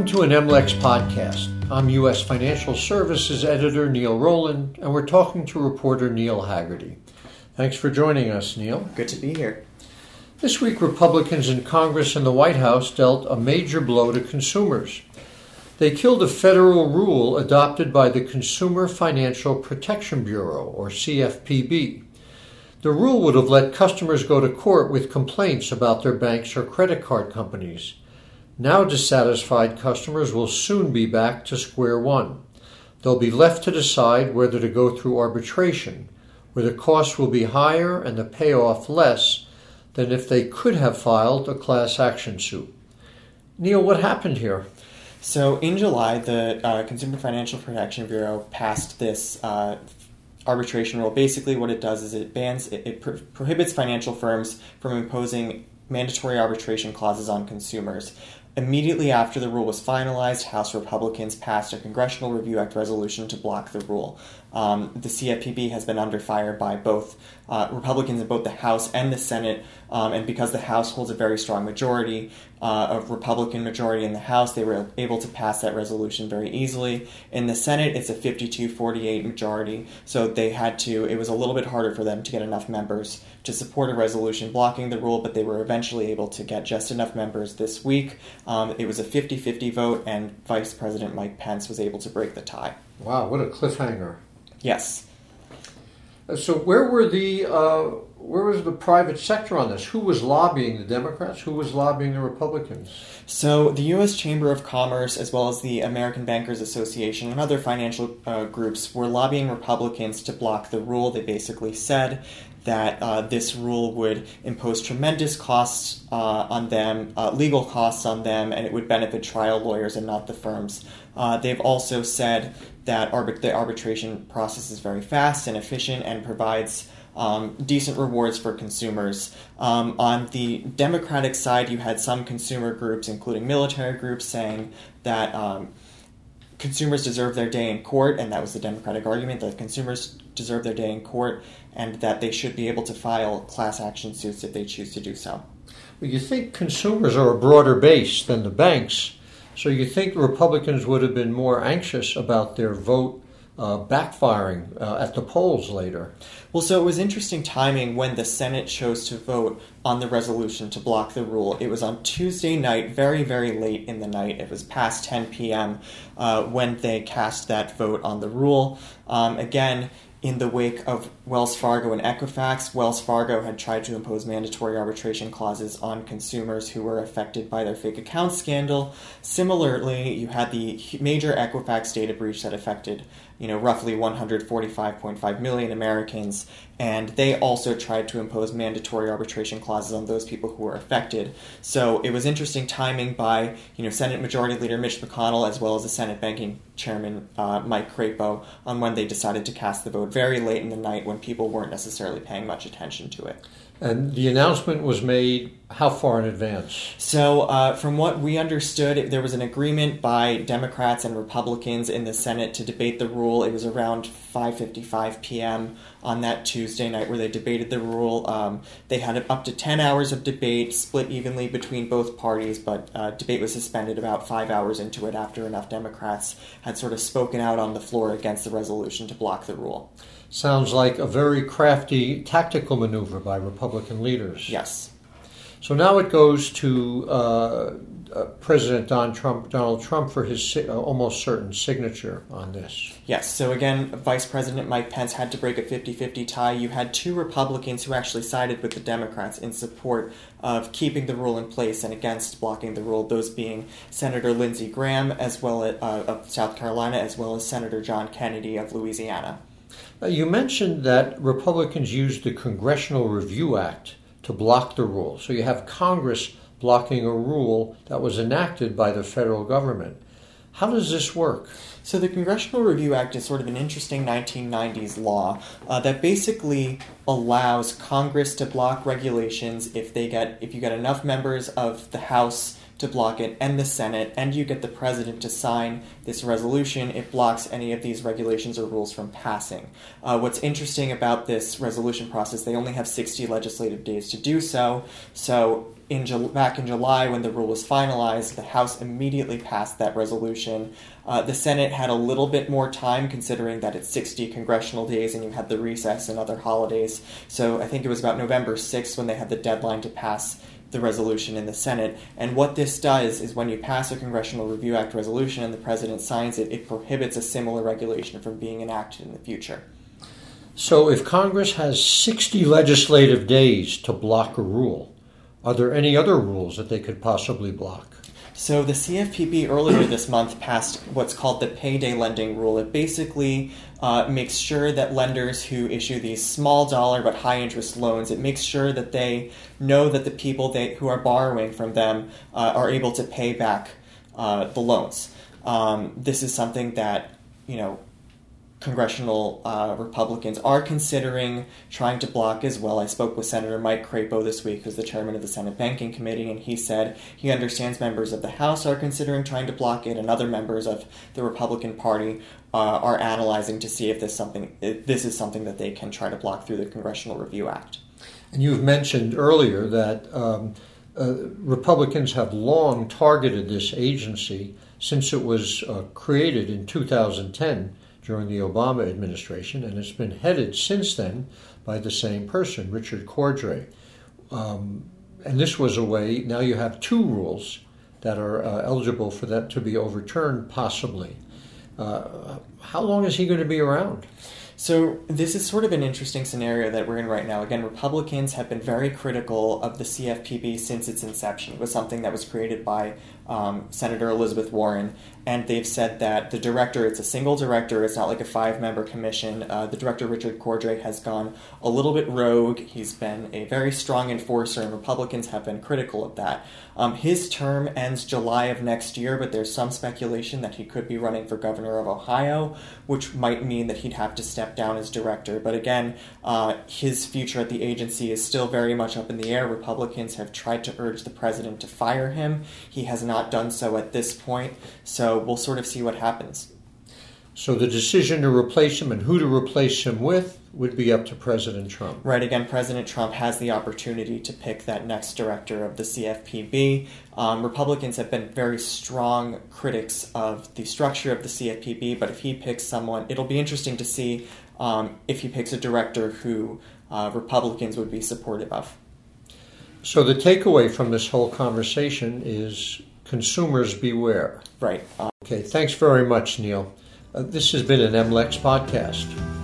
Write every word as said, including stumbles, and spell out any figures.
Welcome to an M L E X podcast. I'm U S Financial Services Editor Neil Rowland, and we're talking to reporter Neil Haggerty. Thanks for joining us, Neil. Good to be here. This week, Republicans in Congress and the White House dealt a major blow to consumers. They killed a federal rule adopted by the Consumer Financial Protection Bureau, or C F P B. The rule would have let customers go to court with complaints about their banks or credit card companies. Now dissatisfied customers will soon be back to square one. They'll be left to decide whether to go through arbitration, where the cost will be higher and the payoff less than if they could have filed a class action suit. Neil, what happened here? So in July, the uh, Consumer Financial Protection Bureau passed this uh, arbitration rule. Basically, what it does is it bans, it, it pro- prohibits financial firms from imposing mandatory arbitration clauses on consumers. Immediately after the rule was finalized, House Republicans passed a Congressional Review Act resolution to block the rule. Um, the C F P B has been under fire by both uh, Republicans in both the House and the Senate, um, and because the House holds a very strong majority, uh, a Republican majority in the House, they were able to pass that resolution very easily. In the Senate, it's a fifty-two forty-eight majority, so they had to, it was a little bit harder for them to get enough members to support a resolution blocking the rule, but they were eventually able to get just enough members this week. Um, it was a fifty-fifty vote, and Vice President Mike Pence was able to break the tie. Wow, what a cliffhanger. Yes. So where were the uh, where was the private sector on this? Who was lobbying the Democrats? Who was lobbying the Republicans? So the U S Chamber of Commerce, as well as the American Bankers Association and other financial uh, groups, were lobbying Republicans to block the rule. They basically said that uh, this rule would impose tremendous costs uh, on them, uh, legal costs on them, and it would benefit trial lawyers and not the firms. Uh, they've also said that arbit- the arbitration process is very fast and efficient and provides um, decent rewards for consumers. Um, on the Democratic side, you had some consumer groups, including military groups, saying that um, consumers deserve their day in court, and that was the Democratic argument, that consumers deserve their day in court and that they should be able to file class action suits if they choose to do so. Well, you think consumers are a broader base than the banks, so you think Republicans would have been more anxious about their vote uh, backfiring uh, at the polls later. Well, so it was interesting timing when the Senate chose to vote on the resolution to block the rule. It was on Tuesday night, very, very late in the night. It was past ten p.m. Uh, when they cast that vote on the rule. Um, again, in the wake of Wells Fargo and Equifax, Wells Fargo had tried to impose mandatory arbitration clauses on consumers who were affected by their fake account scandal. Similarly, you had the major Equifax data breach that affected, you know, roughly one hundred forty-five point five million Americans, and they also tried to impose mandatory arbitration clauses on those people who were affected. So it was interesting timing by, you know, Senate Majority Leader Mitch McConnell as well as the Senate Banking Chairman uh, Mike Crapo on when they decided to cast the vote very late in the night when people weren't necessarily paying much attention to it. And the announcement was made how far in advance? So uh, from what we understood, there was an agreement by Democrats and Republicans in the Senate to debate the rule. It was around five fifty-five p.m. on that Tuesday night where they debated the rule. Um, they had up to ten hours of debate split evenly between both parties, but uh, debate was suspended about five hours into it after enough Democrats had sort of spoken out on the floor against the resolution to block the rule. Sounds like a very crafty tactical maneuver by Republican leaders. Yes. So now it goes to uh, uh, President Don Trump, Donald Trump for his si- uh, almost certain signature on this. Yes. So again, Vice President Mike Pence had to break a fifty-fifty tie. You had two Republicans who actually sided with the Democrats in support of keeping the rule in place and against blocking the rule, those being Senator Lindsey Graham as well as, uh, of South Carolina, as well as Senator John Kennedy of Louisiana. You mentioned that Republicans used the Congressional Review Act to block the rule. So you have Congress blocking a rule that was enacted by the federal government. How does this work? So the Congressional Review Act is sort of an interesting nineteen nineties law uh, that basically allows Congress to block regulations if they get if you get enough members of the House to block it, and the Senate, and you get the president to sign this resolution. It blocks any of these regulations or rules from passing. Uh, what's interesting about this resolution process, they only have sixty legislative days to do so. So in Ju- back in July, when the rule was finalized, the House immediately passed that resolution. Uh, the Senate had a little bit more time, considering that it's sixty congressional days and you had the recess and other holidays. So I think it was about November sixth when they had the deadline to pass the resolution in the Senate. And what this does is when you pass a Congressional Review Act resolution and the president signs it, it prohibits a similar regulation from being enacted in the future. So if Congress has sixty legislative days to block a rule, are there any other rules that they could possibly block? So the C F P B earlier this month passed what's called the payday lending rule. It basically uh, makes sure that lenders who issue these small dollar but high interest loans, it makes sure that they know that the people they, who are borrowing from them uh, are able to pay back uh, the loans. Um, this is something that, you know, Congressional uh, Republicans are considering trying to block as well. I spoke with Senator Mike Crapo this week, who's the chairman of the Senate Banking Committee, and he said he understands members of the House are considering trying to block it, and other members of the Republican Party uh, are analyzing to see if this something if this is something that they can try to block through the Congressional Review Act. And you've mentioned earlier that um, uh, Republicans have long targeted this agency since it was uh, created in two thousand ten. During the Obama administration, and it's been headed since then by the same person, Richard Cordray. Um, and this was a way, now you have two rules that are uh, eligible for that to be overturned, possibly. Uh, how long is he going to be around? So this is sort of an interesting scenario that we're in right now. Again, Republicans have been very critical of the C F P B since its inception. It was something that was created by um, Senator Elizabeth Warren, and they've said that the director, it's a single director, it's not like a five-member commission. Uh, the director, Richard Cordray, has gone a little bit rogue. He's been a very strong enforcer, and Republicans have been critical of that. Um, his term ends July of next year, but there's some speculation that he could be running for governor of Ohio, which might mean that he'd have to step down as director. But again, uh, his future at the agency is still very much up in the air. Republicans have tried to urge the president to fire him. He has not done so at this point. So we'll sort of see what happens. So the decision to replace him and who to replace him with would be up to President Trump. Right. Again, President Trump has the opportunity to pick that next director of the C F P B. Um, Republicans have been very strong critics of the structure of the C F P B, but if he picks someone, it'll be interesting to see um, if he picks a director who uh, Republicans would be supportive of. So the takeaway from this whole conversation is consumers beware. Right. Um, okay. Thanks very much, Neil. Uh, this has been an M L E X podcast.